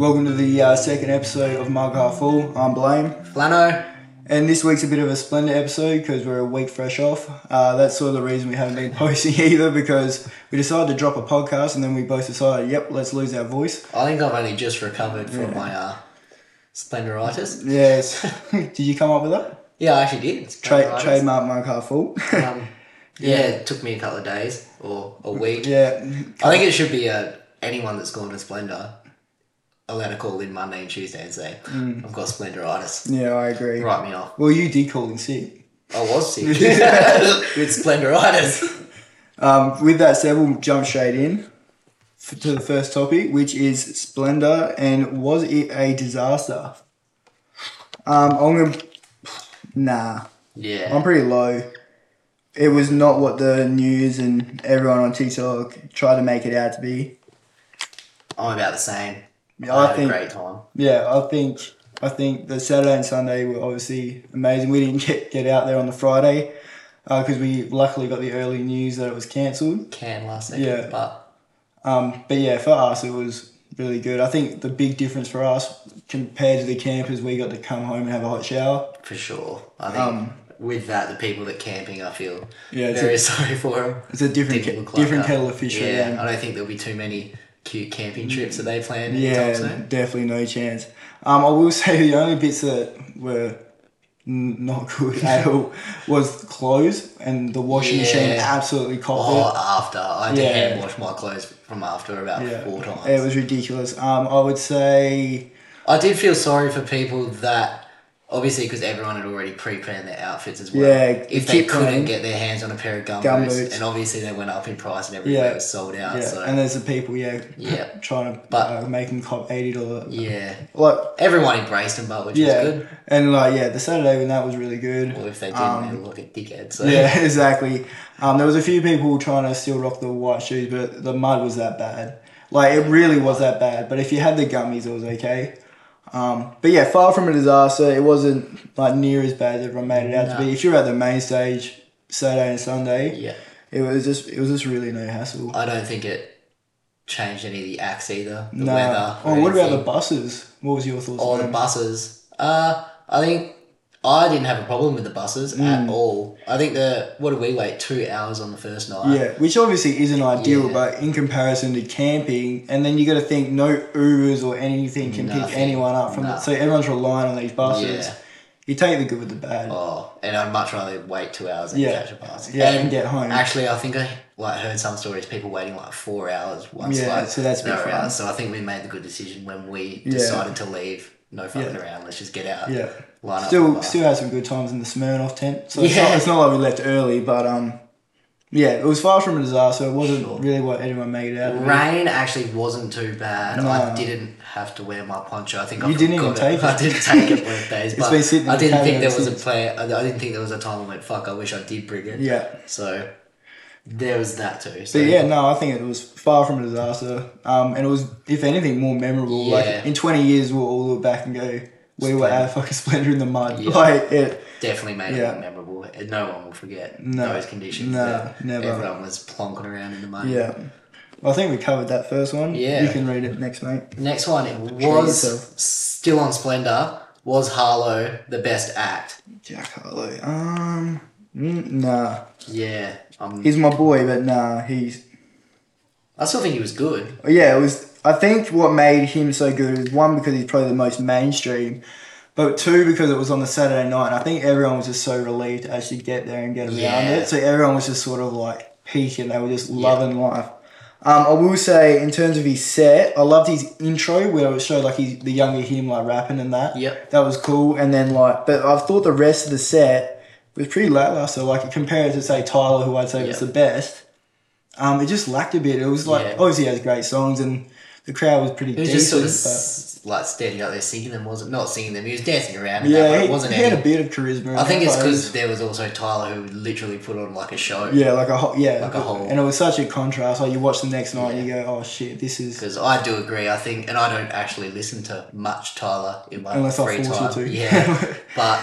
Welcome to the second episode of Mug Half Full. I'm Blayne. Flanno. And this week's a bit of a Splendour episode because we're a week fresh off. That's sort of the reason we haven't been posting either, because we decided to drop a podcast and then we both decided, yep, let's lose our voice. I think I've only just recovered from my Splendouritis. Yes. Did you come up with that? Yeah, I actually did. Trademark Mug Half Full. It took me a couple of days or a week. Yeah. I think it should be anyone that's gone to Splendour allowed to call in Monday and Tuesday and say, I've got Splendouritis. Yeah, I agree. Write me off. Well, you did call in sick. I was sick. With Splendouritis. With that said, we'll jump straight in to the first topic, which is Splendour, and was it a disaster? Nah. Yeah. I'm pretty low. It was not what the news and everyone on TikTok tried to make it out to be. I'm about the same. I had a great time. Yeah, I think the Saturday and Sunday were obviously amazing. We didn't get out there on the Friday because we luckily got the early news that it was cancelled. Last second. Yeah. But yeah, for us it was really good. I think the big difference for us compared to the campers, we got to come home and have a hot shower. For sure. I think with that, the people that camping, I feel very sorry for them. It's a different kettle of fish. Yeah, I don't think there'll be too many cute camping trips that they planned. Yeah, definitely no chance. I will say the only bits that were not good at all was clothes, and the washing machine absolutely copped it. I hand wash my clothes from after about 4 times. It was ridiculous. I would say I did feel sorry for people that, obviously, because everyone had already pre-planned their outfits as well. Yeah, if they couldn't get their hands on a pair of gumboots, and obviously they went up in price and everything was sold out. Yeah. So. And there's the people, trying to make them cop $80. Yeah, everyone embraced them, but which was good. And the Saturday when that was really good. Well, if they didn't, they would look a dickhead. So. Yeah, exactly. There was a few people trying to still rock the white shoes, but the mud was that bad. It really was that bad. But if you had the gummies, it was okay. But yeah, far from a disaster. It wasn't near as bad as everyone made it out to be. If you're at the main stage Saturday and Sunday, it was just really no hassle. I don't think it changed any of the acts either. The weather. Oh, what about the buses? What was your thoughts? The buses. I think I didn't have a problem with the buses at all. I think what did we wait 2 hours on the first night? Yeah, which obviously isn't ideal, but in comparison to camping, and then you got to think no Ubers or anything can pick anyone up from it, so everyone's relying on these buses. Yeah. You take the good with the bad. Oh, and I'd much rather wait 2 hours and catch a bus. Yeah, and get home. Actually, I think I heard some stories people waiting 4 hours once. Yeah, so that's been fun. So I think we made the good decision when we decided to leave. No fucking around. Let's just get out. Yeah. Line up. Still had some good times in the Smirnoff tent. So it's not like we left early, but it was far from a disaster. It wasn't really what anyone made it out of. Rain actually wasn't too bad. No. I didn't have to wear my poncho. I think I didn't even take it. I didn't take it both days, but I didn't think there was a plan. I didn't think there was a time I went, fuck, I wish I did bring it. Yeah. So there was that too. So. But I think it was far from a disaster. And it was, if anything, more memorable. Yeah. In 20 years, we'll all look back and go, we were at fucking Splendour in the Mud. Yeah. It definitely made it memorable. No one will forget those conditions. No, never. Everyone was plonking around in the mud. Yeah. Well, I think we covered that first one. Yeah. You can read it next, mate. Next one, it was still on Splendour. Was Harlow the best act? Jack Harlow. Nah. Yeah. He's my boy, but nah, I still think he was good. Yeah, it was. I think what made him so good is, one, because he's probably the most mainstream, but two, because it was on the Saturday night. And I think everyone was just so relieved to actually get there and get around it. So everyone was just sort of peaking. They were just loving life. I will say, in terms of his set, I loved his intro where it showed the younger him rapping and that. Yep. That was cool. And then but I thought the rest of the set was pretty lackluster. Compared to, say, Tyler, who I'd say was the best, it just lacked a bit. It was obviously he has great songs and the crowd was pretty decent. He was just sort of standing up there singing them, wasn't not singing them. He was dancing around. And it wasn't. He had a bit of charisma. I think it's because there was also Tyler who literally put on a show. Yeah, like a whole. And it was such a contrast. You watch the next night and you go, oh shit, this is. Because I do agree. I think, and I don't actually listen to much Tyler in my free time. You to. Yeah, but.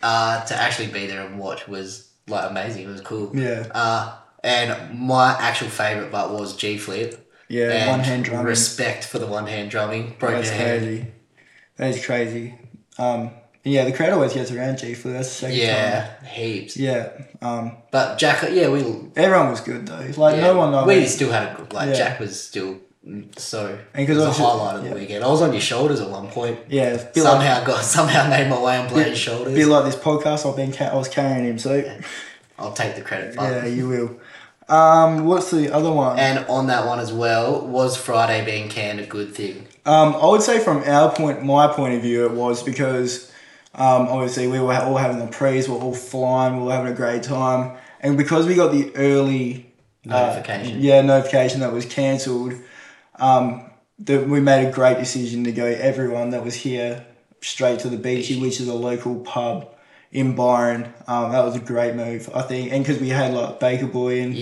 To actually be there and watch was amazing. It was cool. Yeah. And my actual favourite was G Flip. Yeah, one-hand drumming. Respect for the one-hand drumming. That's crazy. Yeah, the crowd always gets around G for that's the second time. Yeah, heaps. Yeah. But Jack, everyone was good though. Like no one. We still had a good. Jack was still the highlight of the weekend. I was on your shoulders at one point. Yeah. Somehow made my way on Blaine's shoulders. A bit like this podcast. I was carrying him. So I'll take the credit. Yeah, you will. What's the other one? And on that one as well, was Friday being canned a good thing? I would say from my point of view, it was because. Obviously we were all having the prees, we were all flying, we were having a great time, and because we got the early notification that was cancelled, we made a great decision to go everyone that was here straight to the Beachy, which is a local pub in Byron. That was a great move, I think, and because we had like Baker Boy and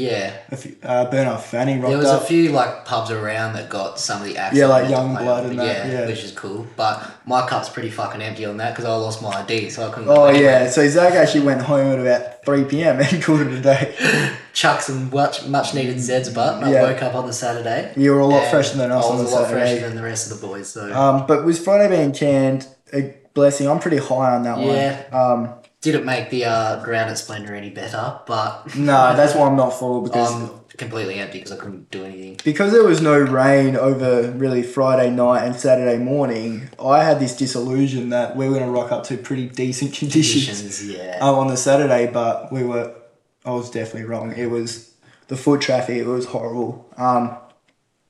Bernard Fanning rocked up. There was a few like pubs around that got some of the action. Yeah, like Young Blood and that. Yeah, which is cool. But my cup's pretty fucking empty on that because I lost my ID, so I couldn't. Oh yeah, so Zach actually went home at about 3 p.m. and called it a day. Chuck some much needed Zed's butt. And I woke up on the Saturday. You were a lot fresher than us on the Saturday. I was a lot fresher than the rest of the boys. So. But was Friday being canned a blessing? I'm pretty high on that one. Didn't make the ground at Splendour any better, but... No, that's why I'm not full, because... I'm completely empty because I couldn't do anything. Because there was no rain over really Friday night and Saturday morning, I had this disillusion that we were going to rock up to pretty decent conditions on the Saturday, but I was definitely wrong. It was the foot traffic, it was horrible. But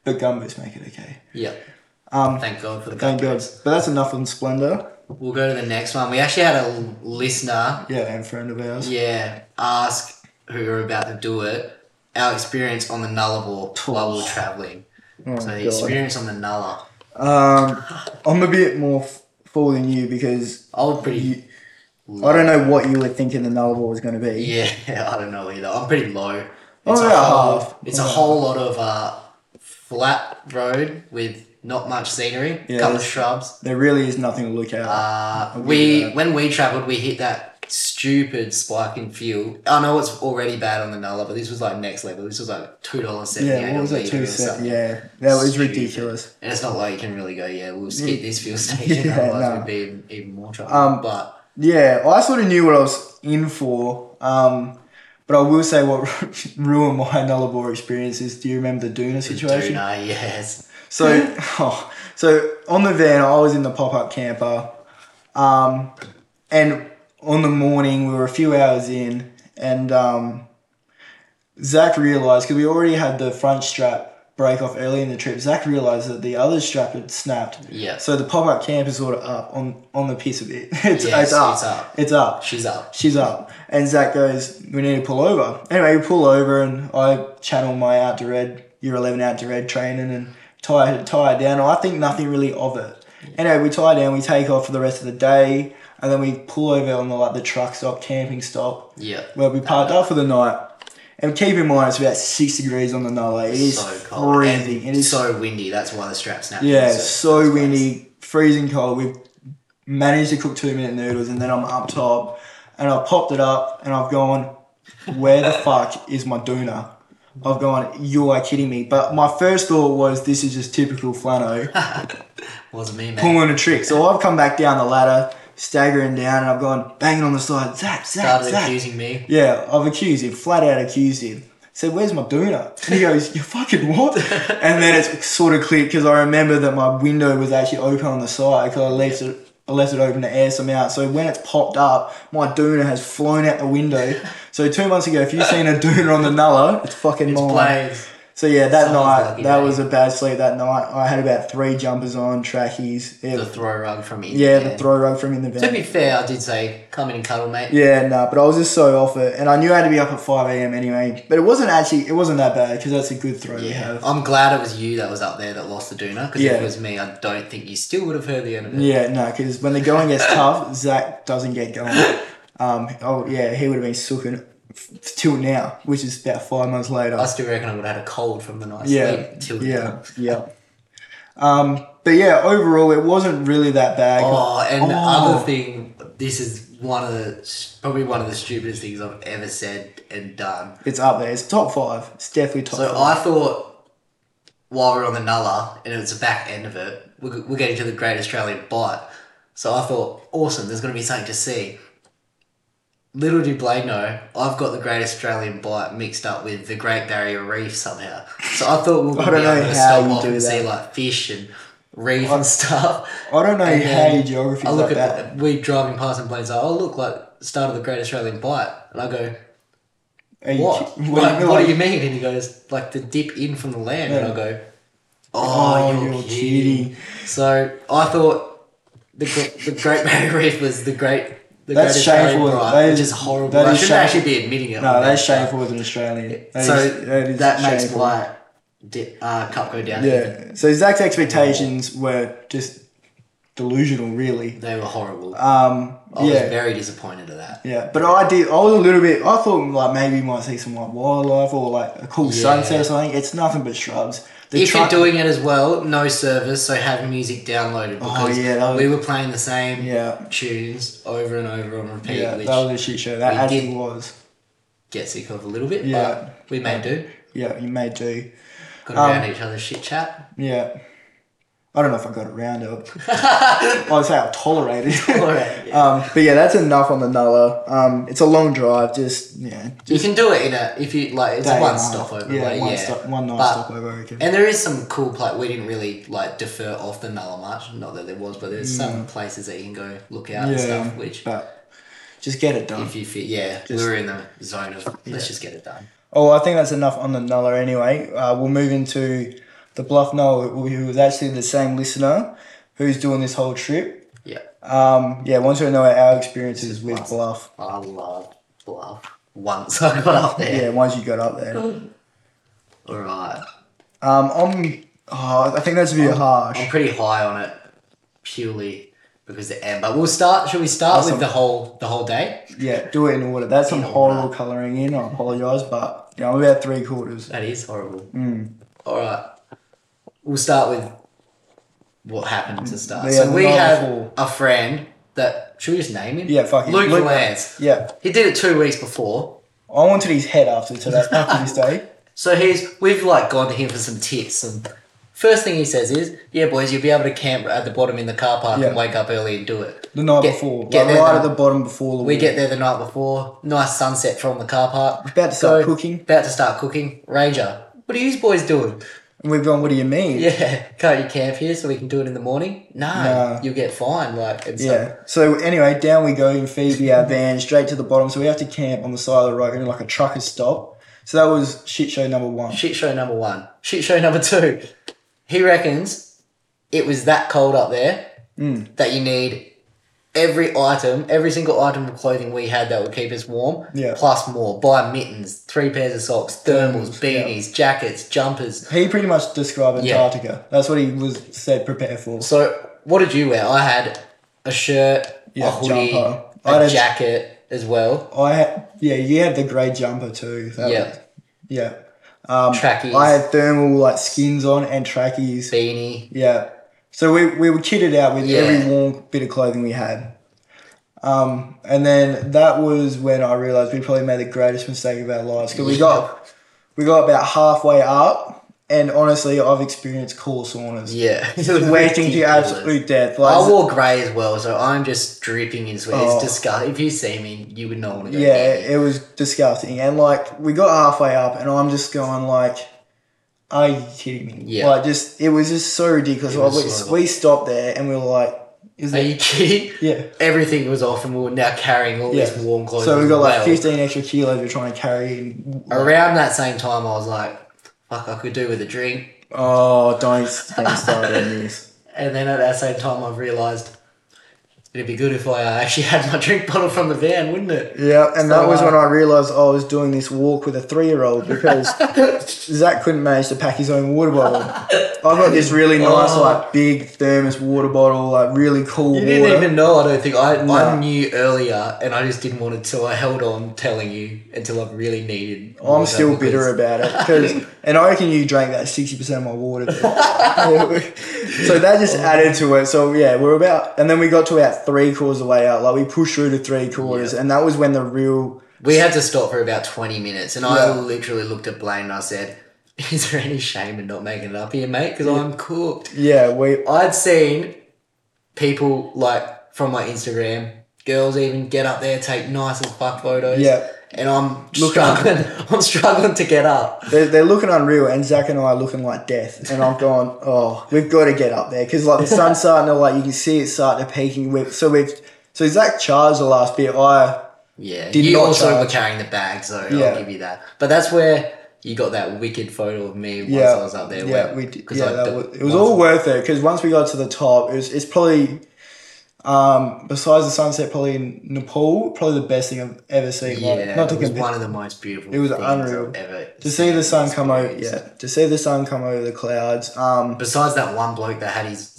Gumbos make it okay. Yeah. Thank God for the Gumbos. Thank God. But that's enough on Splendour. We'll go to the next one. We actually had a listener... Yeah, and friend of ours. Yeah, ask who were about to do it, our experience on the Nullarbor while we were travelling. Oh, so the experience on the Nullarbor. I'm a bit more full than you because... I don't know what you were thinking the Nullarbor was going to be. Yeah, I don't know either. I'm pretty low. It's a whole lot of flat road with... Not much scenery, a couple of shrubs. There really is nothing to look at. When we travelled, we hit that stupid spike in fuel. I know it's already bad on the Nullarbor, but this was like next level. This was like $2.70. Yeah, what was it, $2.70? Yeah, that was stupid. Ridiculous. And it's not like you can really go, we'll skip this fuel station. Otherwise we'd be even more trouble. I sort of knew what I was in for. But I will say what ruined my Nullarbor experience is, do you remember the Duna situation? Duna, yes. So on the van, I was in the pop-up camper, and on the morning, we were a few hours in, and Zach realised, because we already had the front strap break off early in the trip, Zach realised that the other strap had snapped. Yeah. So the pop-up camper sort of up on the piss a bit. She's up. And Zach goes, we need to pull over. Anyway, we pull over, and I channel my out to red, year 11 out to red training, and tie down. I think nothing really of it. Anyway, we tie down, we take off for the rest of the day, and then we pull over on the truck stop, camping stop. Yeah. Where we parked up for the night. And keep in mind, it's about 6 degrees on the Nullarbor. It is so cold. Freezing. It is so windy. That's why the strap snapped. Yeah, so windy, freezing cold. We've managed to cook 2-minute noodles, and then I'm up top, and I popped it up, and I've gone, where the fuck is my Duna? I've gone, you are kidding me. But my first thought was, this is just typical Flanno. Wasn't me, man. Pulling a trick. So I've come back down the ladder, staggering down, and I've gone banging on the side. Zach. Accusing me. Yeah, I've accused him, flat out accused him. Said, where's my Duna? And he goes, you fucking what? And then it's sort of clicked because I remember that my window was actually open on the side because I left it open to air some out. So when it's popped up, my Duna has flown out the window. So 2 months ago, if you've seen a Duna on the Nullarbor, it's fucking mine. Plays. So yeah, that night was a bad sleep that night. I had about 3 jumpers on, trackies. Yeah. The throw rug from in. Yeah, the throw rug from in the van. To be fair, I did say, come in and cuddle, mate. Yeah, but I was just so off it. And I knew I had to be up at 5 a.m. anyway. But it wasn't that bad because that's a good throw we have. I'm glad it was you that was up there that lost the Duna because if it was me, I don't think you still would have heard the end of it. Yeah, because when the going gets tough, Zach doesn't get going. He would have been sooking till now, which is about 5 months later. I still reckon I would have had a cold from the night sleep till now. Yeah. But yeah, overall, it wasn't really that bad. Other thing, this is probably one of the stupidest things I've ever said and done. It's up there. It's top 5. It's definitely top 5. So I thought while we were on the Nulla, and it was the back end of it, we're getting to the Great Australian Bight. So I thought, awesome, there's going to be something to see. Little did Blayne know, I've got the Great Australian Bight mixed up with the Great Barrier Reef somehow. So I thought we were going to be able to stop off and see like fish and reef and stuff. I don't know how your geography is like that. We're driving past and Blaine's like, oh look, like start of the Great Australian Bight. And I go, what do you mean? And he goes, like the dip in from the land. Yeah. And I go, you're kidding. So I thought the Great Barrier Reef was the great... That's shameful. Which is horrible. I shouldn't actually be admitting it. No, that's shameful as an Australian. That makes my cup go down. Yeah. So Zach's expectations were just delusional, really. They were horrible. I was very disappointed at that. Yeah, but I was a little bit. I thought like maybe we might see some like wildlife or like a cool sunset or something. It's nothing but shrubs. If you're doing it as well, no service, so have music downloaded because we were playing the same tunes over and over on repeat. Yeah, which that was a shit show. That actually was. Get sick of a little bit, but we may do. Yeah, you may do. Got around each other's shit chat. Yeah. I don't know if I got around it. I'd say I tolerated it. But yeah, that's enough on the Nulla. It's a long drive. Just you can do it in it's one stopover. Yeah, one night stopover. I reckon. And there is some cool play. We didn't really defer off the Nulla much. Not that there was, but there's some places that you can go look out and stuff. But just get it done. If you fit, we were in the zone of let's just get it done. Oh, I think that's enough on the Nulla anyway. We'll move into. The Bluff Noah, who was actually the same listener who's doing this whole trip. Yeah. Wants to know our experiences with Bluff. I love Bluff. Once I got up there. Yeah, once you got up there. All right. I think that's a bit harsh. I'm pretty high on it purely because the amber. Should we start with the whole day? Yeah, do it in order. That's some horrible colouring in. I apologise, but I'm about three quarters. That is horrible. Mm. All right. We'll start with what happened to start. So we have a friend that... Should we just name him? Yeah, fuck it. Luke Lance. Yeah. He did it 2 weeks before. I wanted his head after this day. So we've gone to him for some tips. And first thing he says is, yeah, boys, you'll be able to camp at the bottom in the car park and wake up early and do it. The night before. Get right at the bottom before the We get there the night before. Nice sunset from the car park. About to start cooking. Ranger, what are you boys doing? And we've gone, what do you mean? Yeah, can't you camp here so we can do it in the morning? No. You'll get fined. So anyway, down we go in Phoebe, our van, straight to the bottom. So we have to camp on the side of the road in a trucker stop. So that was shit show number one. Shit show number two. He reckons it was that cold up there that you need every single item of clothing we had that would keep us warm, plus more. Buy mittens, 3 pairs of socks, thermals, beanies, jackets, jumpers. He pretty much described Antarctica. Yeah. That's what he said prepare for. So what did you wear? I had a shirt, a hoodie, jumper. A jacket as well. You had the grey jumper too. Trackies. I had thermal skins on and trackies. Beanie. Yeah. So we were kitted out with every warm bit of clothing we had. And then that was when I realised we probably made the greatest mistake of our lives. Because we got about halfway up and honestly I've experienced cool saunas. Yeah. Waiting to absolute death. I wore grey as well, so I'm just dripping in sweat. It's disgusting. If you see me, you would not want to go there. It was disgusting. And we got halfway up and I'm just going are you kidding me? Yeah. It was just so ridiculous. We stopped there and we were like, are you kidding? Yeah. Everything was off and we were now carrying all this warm clothes. So we got 15 extra kilos we're trying to carry. And, around that same time, I was like, fuck, I could do with a drink. Oh, don't start on this. And then at that same time, I've realised it'd be good if I actually had my drink bottle from the van, wouldn't it? Yeah, and that was when I realised I was doing this walk with a 3-year-old because Zach couldn't manage to pack his own water bottle. I got this really nice, big thermos water bottle, really cool water. You didn't even know, I don't think. I knew earlier and I just didn't want it till I held on telling you until I really needed water. I'm still bitter about it and I reckon you drank that 60% of my water. So that just added to it. So yeah, and then we got to about 3/4 of the way out. We pushed through to 3/4 and that was when we had to stop for about 20 minutes and I literally looked at Blayne and I said, Is there any shame in not making it up here, mate? Because I'm cooked. Yeah, I'd seen people, like, from my Instagram, girls even get up there, take nice as fuck photos. Yeah. And I'm struggling to get up. They're looking unreal, and Zach and I are looking like death. And I'm going, oh, we've got to get up there. Because, like, the sun's starting to, like, you can see it starting to peaking. So Zach charged the last bit. You also were carrying the bag, so I'll give you that. But that's where you got that wicked photo of me once I was up there. Yeah, we did. Yeah, it was all worth it, because once we got to the top, it's probably... besides the sunset, probably in Nepal, probably the best thing I've ever seen. Yeah, like, it was one of the most beautiful. It was unreal. To see the sun come over the clouds. Besides that one bloke that had his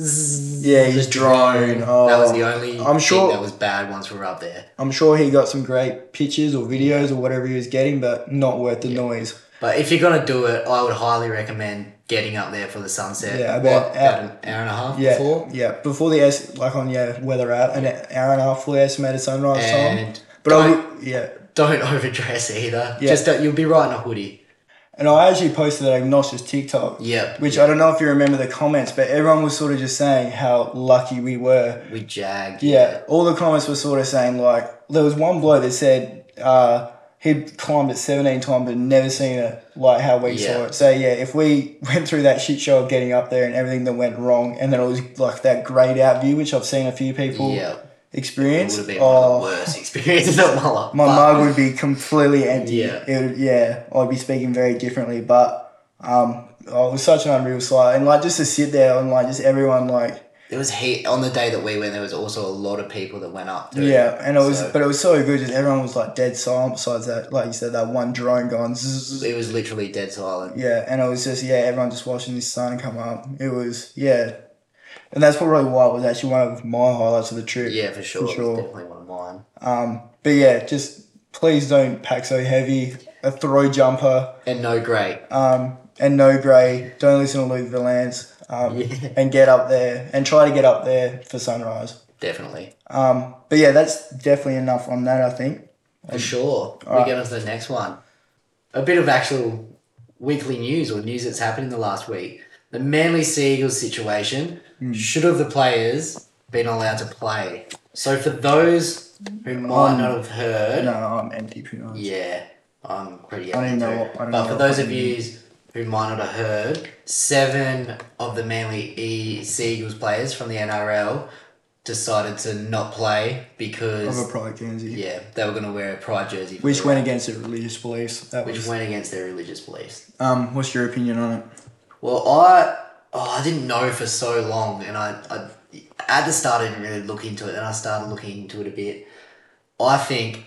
drone. Oh, that was the only thing that was bad once we were up there. I'm sure he got some great pictures or videos or whatever he was getting, but not worth the noise. But if you're gonna do it, I would highly recommend getting up there for the sunset. Yeah, about an hour and a half before? Yeah, before the weather out, an hour and a half fully estimated sunrise time. But don't overdress either. Yeah. Just you'll be right in a hoodie. And I actually posted that obnoxious TikTok. Yeah. I don't know if you remember the comments, but everyone was sort of just saying how lucky we were. We jagged. Yeah. All the comments were sort of saying, like, there was one bloke that said, he'd climbed it 17 times and never seen it like how we saw it. So, yeah, if we went through that shit show of getting up there and everything that went wrong, and then it was like that grayed out view, which I've seen a few people experience. It would have been one of the worst experiences of my life. My mug would be completely empty. Yeah. I'd be speaking very differently. But it was such an unreal sight. And, like, just to sit there and, like, just everyone, like... There was heat on the day that we went. There was also a lot of people that went up. But it was so good. Just everyone was like dead silent. Besides that, like you said, that one drone going. Zzz. It was literally dead silent. Yeah, and it was just everyone just watching this sun come up. It was and that's probably why it was actually one of my highlights of the trip. Yeah, for sure. It was definitely one of mine. But yeah, just please don't pack so heavy. A throw jumper and no grey. Don't listen to Luke Lance. And get up there and try to get up there for sunrise. Definitely. But yeah, that's definitely enough on that, I think. For sure. We get on to the next one. A bit of actual weekly news or news that's happened in the last week. The Manly Sea Eagles situation. Should have the players been allowed to play? So for those who might not have heard... No, I'm empty pretty much. Yeah, I'm pretty empty. For those of you... who might not have heard, 7 of the Manly Sea Eagles players from the NRL decided to not play because... Of a pride jersey. Yeah, they were going to wear a pride jersey. Which went against their religious beliefs. What's your opinion on it? Well, I didn't know for so long, and I at the start I didn't really look into it, and I started looking into it a bit. I think...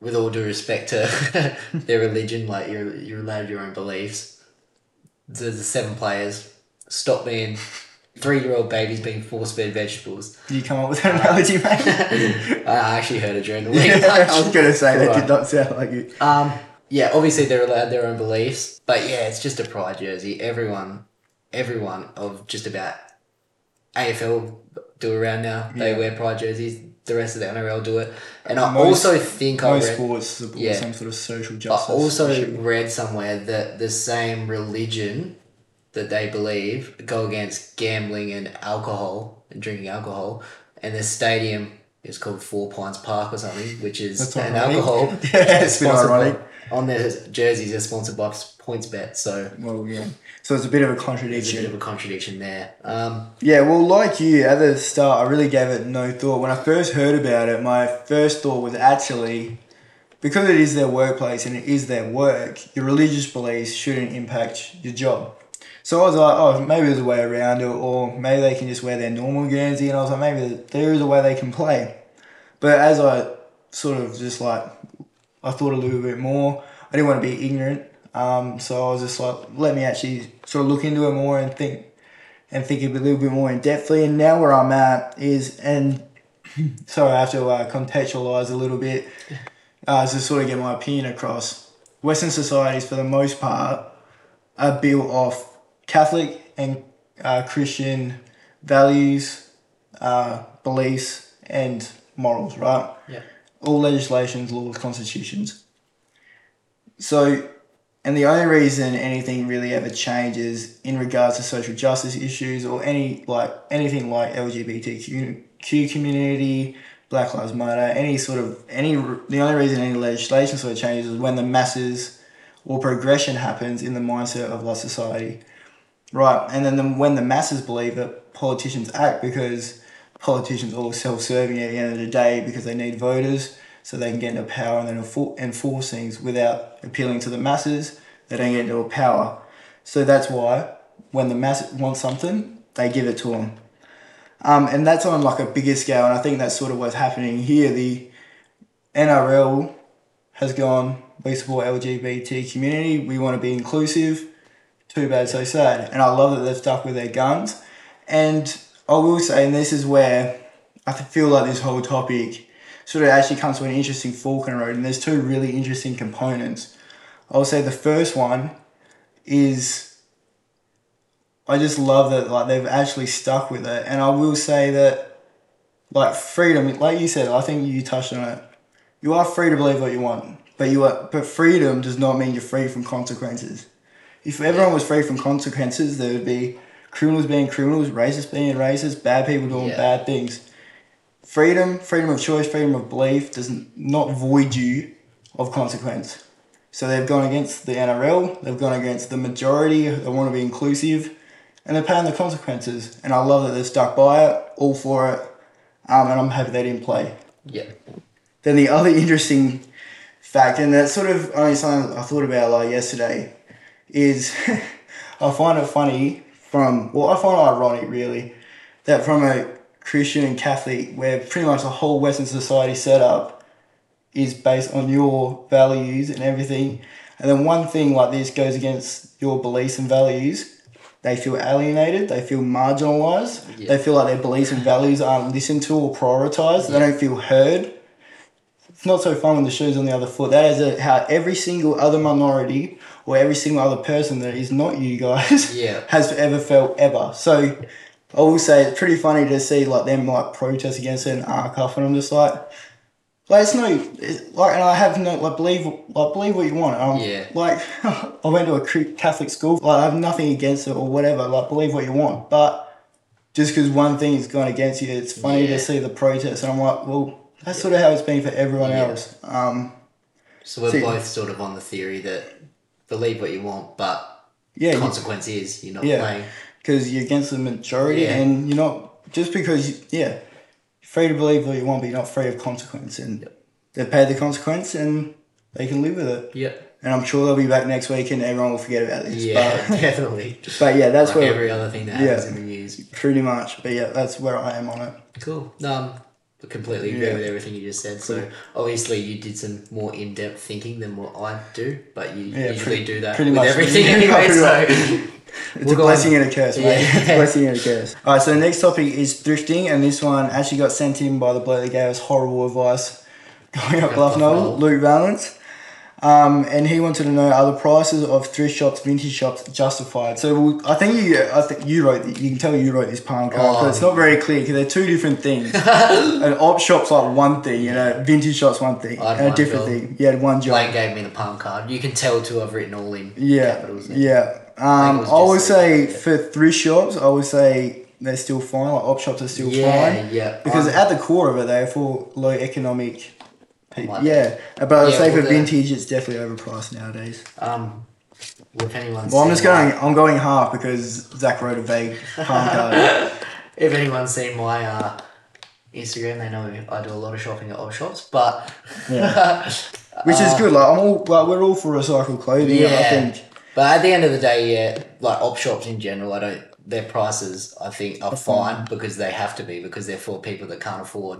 with all due respect to their religion, like you're allowed your own beliefs. The 7 players stop being 3-year-old babies being force-fed vegetables. Did you come up with that analogy, mate? I actually heard it during the week. Yeah, I was going to say that did not sound like you. Yeah, obviously they're allowed their own beliefs, but yeah, it's just a pride jersey. Everyone of just about AFL do around now. They wear pride jerseys. The rest of the NRL do it. And I also think I read... Most sports support some sort of social justice. I also read somewhere that the same religion that they believe go against gambling and alcohol and drinking alcohol, and the stadium is called Four Pines Park or something, which is an alcohol... It's a bit ironic. On their jerseys, they're sponsored by PointsBet, so... Well, yeah. So it's a bit of a contradiction. There's a bit of a contradiction there. Well, like you, at the start, I really gave it no thought. When I first heard about it, my first thought was actually, because it is their workplace and it is their work, your religious beliefs shouldn't impact your job. So I was like, oh, maybe there's a way around it, or maybe they can just wear their normal guernsey, and I was like, maybe there is a way they can play. But as I sort of just like... I thought a little bit more. I didn't want to be ignorant. So I was just like, let me actually sort of look into it more and think a little bit more in depthly. And now where I'm at is, and so I have to contextualise a little bit to sort of get my opinion across. Western societies, for the most part, are built off Catholic and Christian values, beliefs, and morals, right? Yeah. All legislations, laws, constitutions. So And the only reason anything really ever changes in regards to social justice issues or anything like LGBTQ community, Black Lives Matter, the only reason any legislation sort of changes is when the masses or progression happens in the mindset of like society. Right, and then when the masses believe it, politicians act, because politicians are all self-serving at the end of the day because they need voters so they can get into power and then enforce things without appealing to the masses. They don't get into power. So that's why when the masses want something, they give it to them. And that's on like a bigger scale, and I think that's sort of what's happening here. The NRL has gone, we support LGBT community, we want to be inclusive, too bad, so sad. And I love that they've stuck with their guns. And I will say, and this is where I feel like this whole topic sort of actually comes to an interesting fork in the road, and there's two really interesting components. I'll say the first one is, I just love that like they've actually stuck with it. And I will say that like freedom, like you said, I think you touched on it. You are free to believe what you want, but freedom does not mean you're free from consequences. If everyone was free from consequences, there would be criminals being criminals, racists being racists, bad people doing bad things. Freedom of choice, freedom of belief does not void you of consequence. So they've gone against the NRL, they've gone against the majority, they want to be inclusive, and they're paying the consequences. And I love that they're stuck by it, all for it, and I'm happy they didn't play. Yeah. Then the other interesting fact, and that's sort of only something I thought about like yesterday, is I find it funny I find it ironic really, that from a Christian and Catholic, where pretty much the whole Western society setup is based on your values and everything, and then one thing like this goes against your beliefs and values, they feel alienated, they feel marginalised, yeah. They feel like their beliefs and values aren't listened to or prioritised, yeah. They don't feel heard. It's not so fun when the shoe's on the other foot. That is how every single other minority or every single other person that is not you guys has ever felt ever. So I will say it's pretty funny to see like them like protest against it and cuff, and I'm just like it's no, like, and I have no, believe what you want. I went to a Catholic school, I have nothing against it or whatever, believe what you want. But just because one thing is gone against you, it's funny to see the protest, and I'm like, well, that's sort of how it's been for everyone else. So we're both sort of on the theory that believe what you want, but the consequence is you're not playing. Because you're against the majority and you're not, just because, free to believe what you want, but you're not free of consequence. And they pay the consequence and they can live with it. Yeah. And I'm sure they'll be back next week and everyone will forget about this. Yeah, but, definitely. But that's where every other thing that happens in the news. Pretty much. But that's where I am on it. Cool. I completely agree with everything you just said. Cool. So obviously you did some more in-depth thinking than what I do, but you usually do that with everything anyway. So... It's a blessing and a curse, mate. It's a blessing and a curse. All right, so the next topic is thrifting, and this one actually got sent in by the bloke that gave us horrible advice going up Bluff Noah, Luke Lance. And he wanted to know, are the prices of thrift shops, vintage shops justified? So I think you wrote that. You can tell you wrote this palm card, but it's not very clear because they're two different things. An op shop's like one thing, vintage shop's one thing, and a different thing. You had one job. Blayne gave me the palm card. You can tell too, I've written all in capitals. I would say for thrift shops, I would say they're still fine. Like op shops are still fine. Yeah. Because at the core of it, they're for low economic people. Yeah. But I would say for vintage, it's definitely overpriced nowadays. If anyone's I'm going half because Zach wrote a vague palm card. If anyone's seen my Instagram, they know I do a lot of shopping at op shops, but which is good. Like we're all for recycled clothing. Yeah. I think. But at the end of the day, op shops in general, their prices, I think, are fine because they have to be, because they're for people that can't afford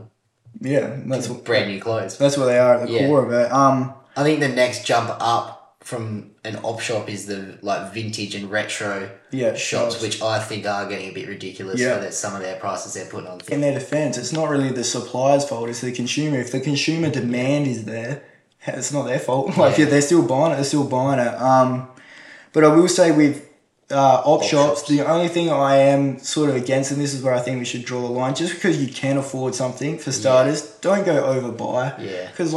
brand new clothes. That's what they are at the core of it. I think the next jump up from an op shop is the vintage and retro shops, which I think are getting a bit ridiculous for that some of their prices they're putting on. In their defence, it's not really the supplier's fault, it's the consumer. If the consumer demand is there, it's not their fault. They're still buying it, they're still buying it. But I will say with op shops, the only thing I am sort of against, and this is where I think we should draw the line, just because you can afford something, for starters, don't go overbuy. Yeah. Because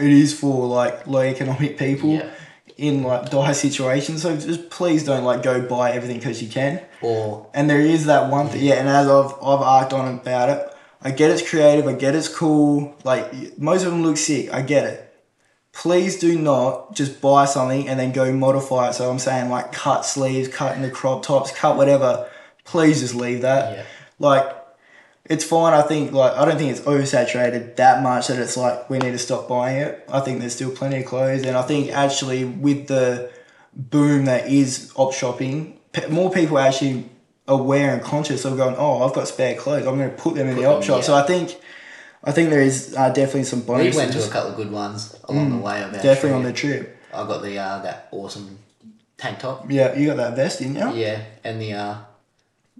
it is for low economic people. Yeah. in like dire situations. So just please don't like go buy everything because you can. Or and there is that one thing. Yeah, and as I've arced on about it. I get it's creative. I get it's cool. Like most of them look sick. I get it. Please do not just buy something and then go modify it. So I'm saying like cut sleeves, cut into crop tops, cut whatever. Please just leave that. Yeah. Like it's fine. I think like I don't think it's oversaturated that much that it's like we need to stop buying it. I think there's still plenty of clothes, and I think actually with the boom that is op shopping, more people actually aware and conscious of going, oh, I've got spare clothes. I'm going to put them in the op shop. Yeah. So I think there is definitely some bonuses. We went to a couple of good ones along the way. On the trip. I got the that awesome tank top. Yeah, you got that vest in, yeah? Yeah, and the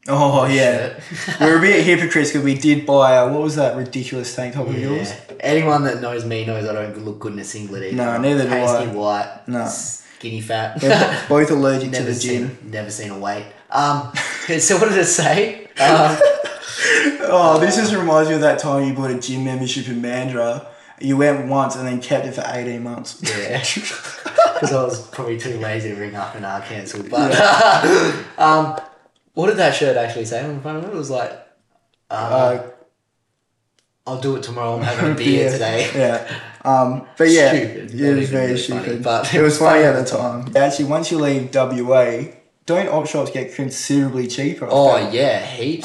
shirt. We're a bit hypocrites because we did buy what was that ridiculous tank top of yours? Anyone that knows me knows I don't look good in a singlet either. No, neither do I. Pasty white. No. Skinny fat. Yeah, both allergic to the gym. Never seen a weight. So what did I say? This just reminds me of that time you bought a gym membership in Mandurah. You went once and then kept it for 18 months. Yeah. Because I was probably too lazy to ring up and cancelled. But what did that shirt actually say on the front of it? It was like, I'll do it tomorrow. I'm having a beer today. Yeah. But yeah, stupid. It was very stupid. Funny, but it was funny at the time. Actually, once you leave WA... Don't op shops get considerably cheaper? Heaps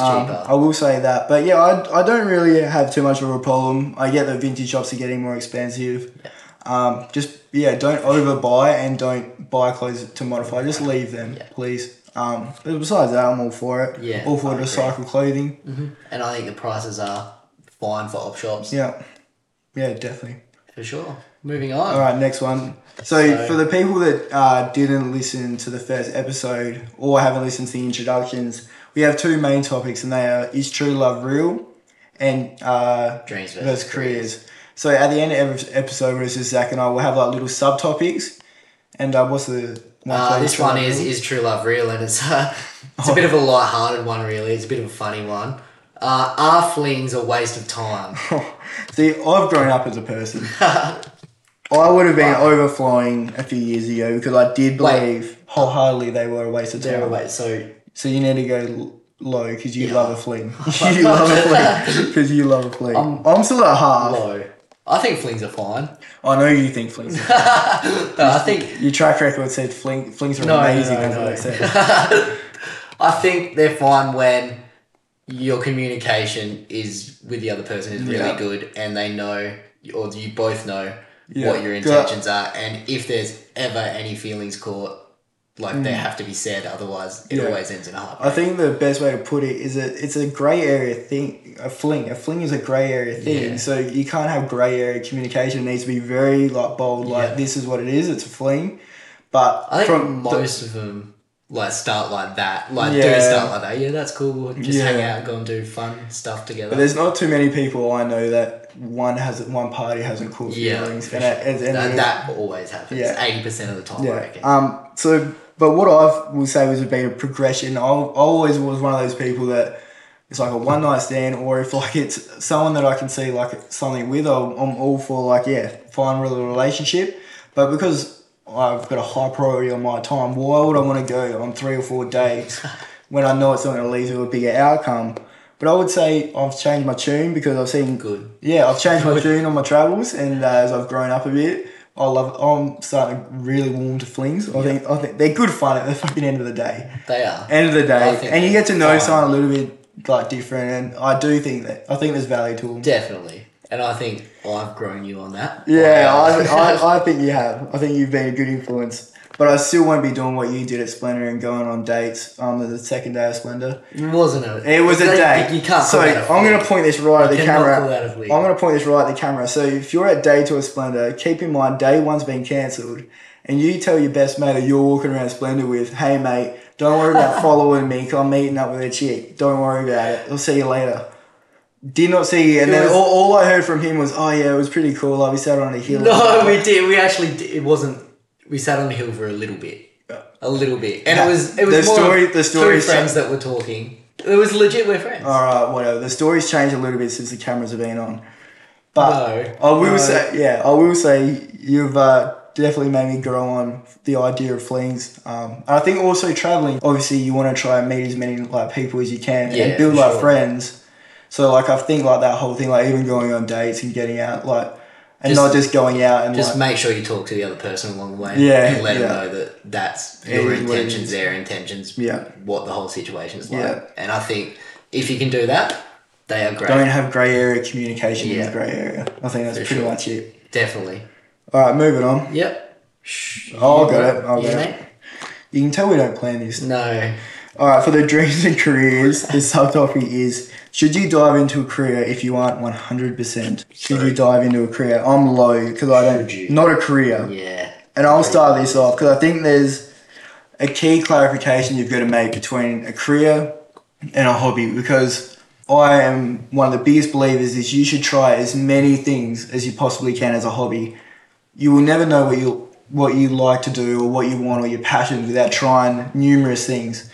cheaper. I will say that. But yeah, I don't really have too much of a problem. I get that vintage shops are getting more expensive. Yeah. Don't overbuy and don't buy clothes to modify. Just leave them, please. But besides that, I'm all for it. Yeah, all for recycled clothing. Mm-hmm. And I think the prices are fine for op shops. Yeah. Yeah, definitely. For sure. Moving on. All right, next one. So for the people that didn't listen to the first episode or haven't listened to the introductions, we have two main topics, and they are Is True Love Real? And Dreams versus Careers. So at the end of every episode, where it's just Zach and I, we'll have like little subtopics. And what's the one? This one is True Love Real? And it's a bit of a light-hearted one, really. It's a bit of a funny one. Are flings a waste of time? See, I've grown up as a person. I would have been overflowing a few years ago because I did believe wholeheartedly they were a waste of time. So you need to go low because you love a fling. You love a fling because you love a fling. I'm still at half. Low. I think flings are fine. I know you think flings are fine. No, I think... Your track record said flings are amazing. No. I think they're fine when your communication is with the other person is really good and they know, or you both know, what your intentions are, and if there's ever any feelings caught, they have to be said, otherwise it always ends in a heartbreak. I think the best way to put it is it's a grey area thing. A fling is a grey area thing, so you can't have grey area communication. It needs to be very bold, this is what it is, it's a fling. But I think most of them start like that. Do start like that. Yeah, that's cool. We'll just hang out and go and do fun stuff together. But there's not too many people I know that one party hasn't cool feelings. Yeah, and that always happens. 80% of the time, I reckon. But what I will say was been a progression. I always was one of those people that it's like a one night stand, or if it's someone that I can see something with, I'm all for fine relationship. But because I've got a high priority on my time, why would I want to go on 3 or 4 dates when I know it's not going to lead to a bigger outcome? But I would say I've changed my tune because I've seen... Good. Yeah, I've changed my tune on my travels, and as I've grown up a bit, I'm starting to really warm to flings. I think they're good fun at the fucking end of the day. They are. End of the day. And you get to know someone a little bit different, and I think there's value to them. Definitely. And I think I've grown you on that. Yeah, I think you have. I think you've been a good influence. But I still won't be doing what you did at Splendour and going on dates on the second day of Splendour. It was a day. You can't. So I'm going to point this right at the camera. So if you're at day 2 of Splendour, keep in mind day 1's been cancelled, and you tell your best mate that you're walking around Splendour with, hey mate, don't worry about following me because I'm meeting up with a chick. Don't worry about it. I'll see you later. Did not see you, and then all I heard from him was, oh yeah, it was pretty cool, we sat on a hill. No, we did. We actually did. It wasn't... We sat on a hill for a little bit. And it was more two friends that were talking. It was legit, we're friends. Alright, whatever. The story's changed a little bit since the cameras have been on. But I will say you've definitely made me grow on the idea of flings. And I think also traveling, obviously you want to try and meet as many like people as you can and build like friends. So like I think like that whole thing, like even going on dates and getting out, like and just, not just going out and just like, make sure you talk to the other person along the way and let them know that that's your intentions, their intentions, what the whole situation is like. And I think if you can do that, they are great. Don't have grey area communication in the grey area. I think that's pretty much it. Definitely. All right, moving on. Yep. I'll go. You can tell we don't plan this. No. All right, for the dreams and careers, the subtopic is, should you dive into a career if you aren't 100%? Should you dive into a career? I'm low because I don't... Not a career. Yeah. And I'll start this off because I think there's a key clarification you've got to make between a career and a hobby, because... I am one of the biggest believers is you should try as many things as you possibly can as a hobby. You will never know what you like to do or what you want or your passion without trying numerous things.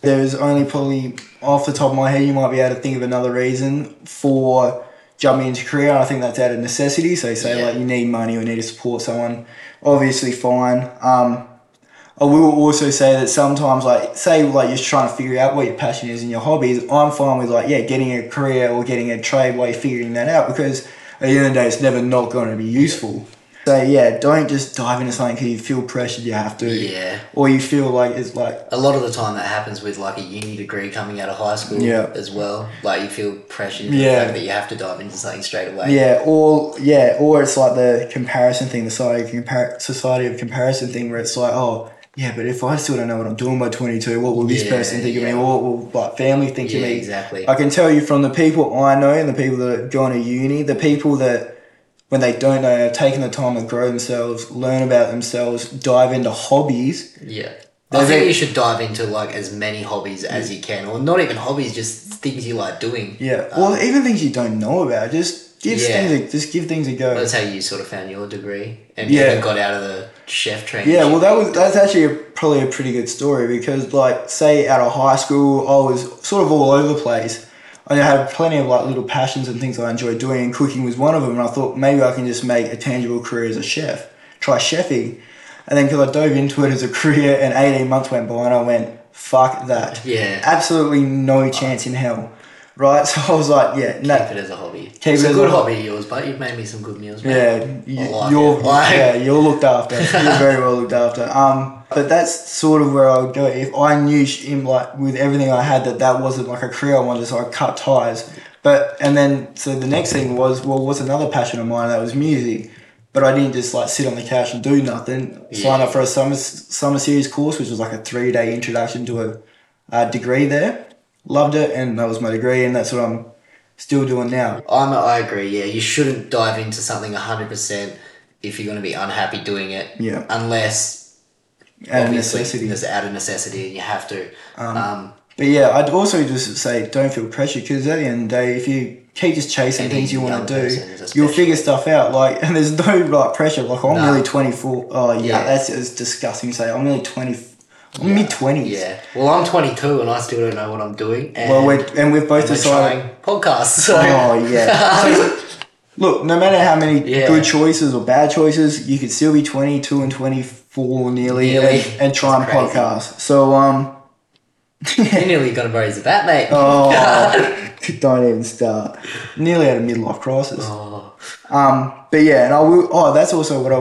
There's only probably, off the top of my head, you might be able to think of another reason for jumping into career. I think that's out of necessity. So you say like you need money or need to support someone, obviously fine. I will also say that sometimes, like, say, like, you're trying to figure out what your passion is and your hobbies, I'm fine with, like, getting a career or getting a trade while you're figuring that out because at the end of the day, it's never not going to be useful. So, don't just dive into something because you feel pressured you have to. Yeah. Or you feel like it's, like... A lot of the time that happens with, like, a uni degree coming out of high school as well. Like, you feel pressured into the fact that you have to dive into something straight away. Or it's, like, the comparison thing, the society of comparison thing where it's, like, oh... Yeah, but if I still don't know what I'm doing by 22, what will this person think of me? What will like family think of me? Exactly. I can tell you from the people I know and the people that have gone to uni, the people that when they don't know have taken the time to grow themselves, learn about themselves, dive into hobbies. Yeah. I think you should dive into like as many hobbies as you can, or not even hobbies, just things you like doing. Yeah. Well, even things you don't know about, give things a go. That's how you sort of found your degree and got out of the chef training. Yeah, well, that's actually probably a pretty good story because, like, say out of high school, I was sort of all over the place. I had plenty of, like, little passions and things I enjoyed doing, and cooking was one of them, and I thought maybe I can just make a tangible career as a chef, try chefing. And then because I dove into it as a career and 18 months went by and I went, fuck that. Yeah. Absolutely no chance in hell. Right, so I was like, keep it as a hobby. It's a good hobby of yours, but you've made me some good meals, man. Yeah, you're looked after. You're very well looked after. But that's sort of where I would go if I knew with everything I had that wasn't like a career I wanted, so I cut ties. So the next thing was, well, what's another passion of mine? That was music. But I didn't just like sit on the couch and do nothing. Yeah. Signed up for a summer series course, which was like a 3-day introduction to a degree there. Loved it, and that was my degree, and that's what I'm still doing now. I agree, you shouldn't dive into something 100% if you're going to be unhappy doing it. Yeah. Unless, out of necessity, and you have to. I'd also just say don't feel pressure, because at the end of the day, if you keep just chasing things you want to do, you'll figure stuff out. Like, and there's no like pressure. Like, I'm nearly 24. Oh, that's disgusting. Say, I'm nearly 24. Mid-20s. Yeah. Well, I'm 22 and I still don't know what I'm doing. And we've both decided... podcasts. So. Oh, yeah. So, look, no matter how many good choices or bad choices, you could still be 22 and 24 nearly. And try and podcast. So, You're nearly going to raise that, mate. Oh, don't even start. Nearly had a midlife crisis. Oh. And I will... Oh, that's also what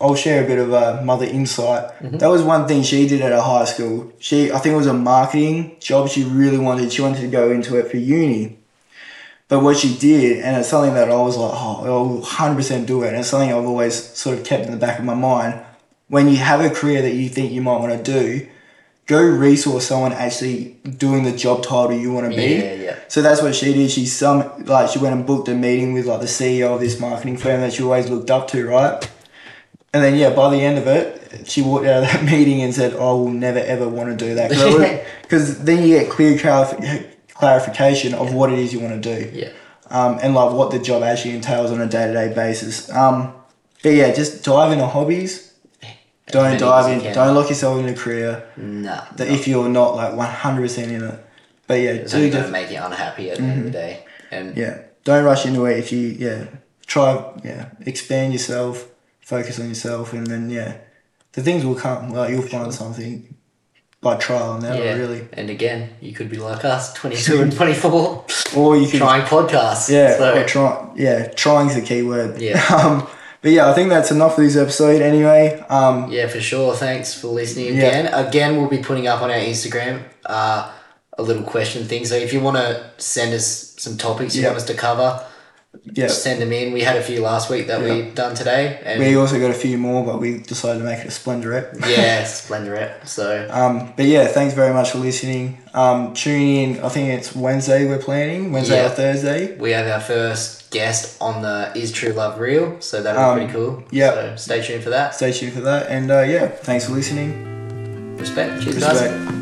I'll share a bit of a mother insight. Mm-hmm. That was one thing she did at her high school. I think it was a marketing job she really wanted. She wanted to go into it for uni. But what she did, and it's something that I was like, I'll 100% do it. And it's something I've always sort of kept in the back of my mind. When you have a career that you think you might want to do, go resource someone actually doing the job title you want to be. Yeah. So that's what she did. She went and booked a meeting with like the CEO of this marketing firm that she always looked up to, right? And then, by the end of it, she walked out of that meeting and said, I will never, ever want to do that. Because then you get clear clarification of what it is you want to do. Yeah. And, like, what the job actually entails on a day-to-day basis. Just dive into hobbies. Don't dive in. Don't lock yourself in a career. No. If you're not, like, 100% in it. But, don't make you unhappy at the end of the day. And don't rush into it if you, expand yourself. focus on yourself, and then the things will come. Like you'll find something by trial and error, really. And again, you could be like us, 22 and 24, or you could trying podcasts. Yeah, so. Trying's the key word. Yeah. But yeah, I think that's enough for this episode anyway. Yeah, for sure. Thanks for listening again. Yeah. Again, we'll be putting up on our Instagram a little question thing. So if you want to send us some topics you want us to cover, just send them in. We had a few last week that we've done today. And we also got a few more, but we decided to make it a Splendourette. Splendourette. So. But yeah, thanks very much for listening. Tune in. I think it's Wednesday we're planning. Wednesday or Thursday. We have our first guest on the Is True Love Real? So that'll be pretty cool. Yeah. So stay tuned for that. And thanks for listening. Respect. Cheers, guys.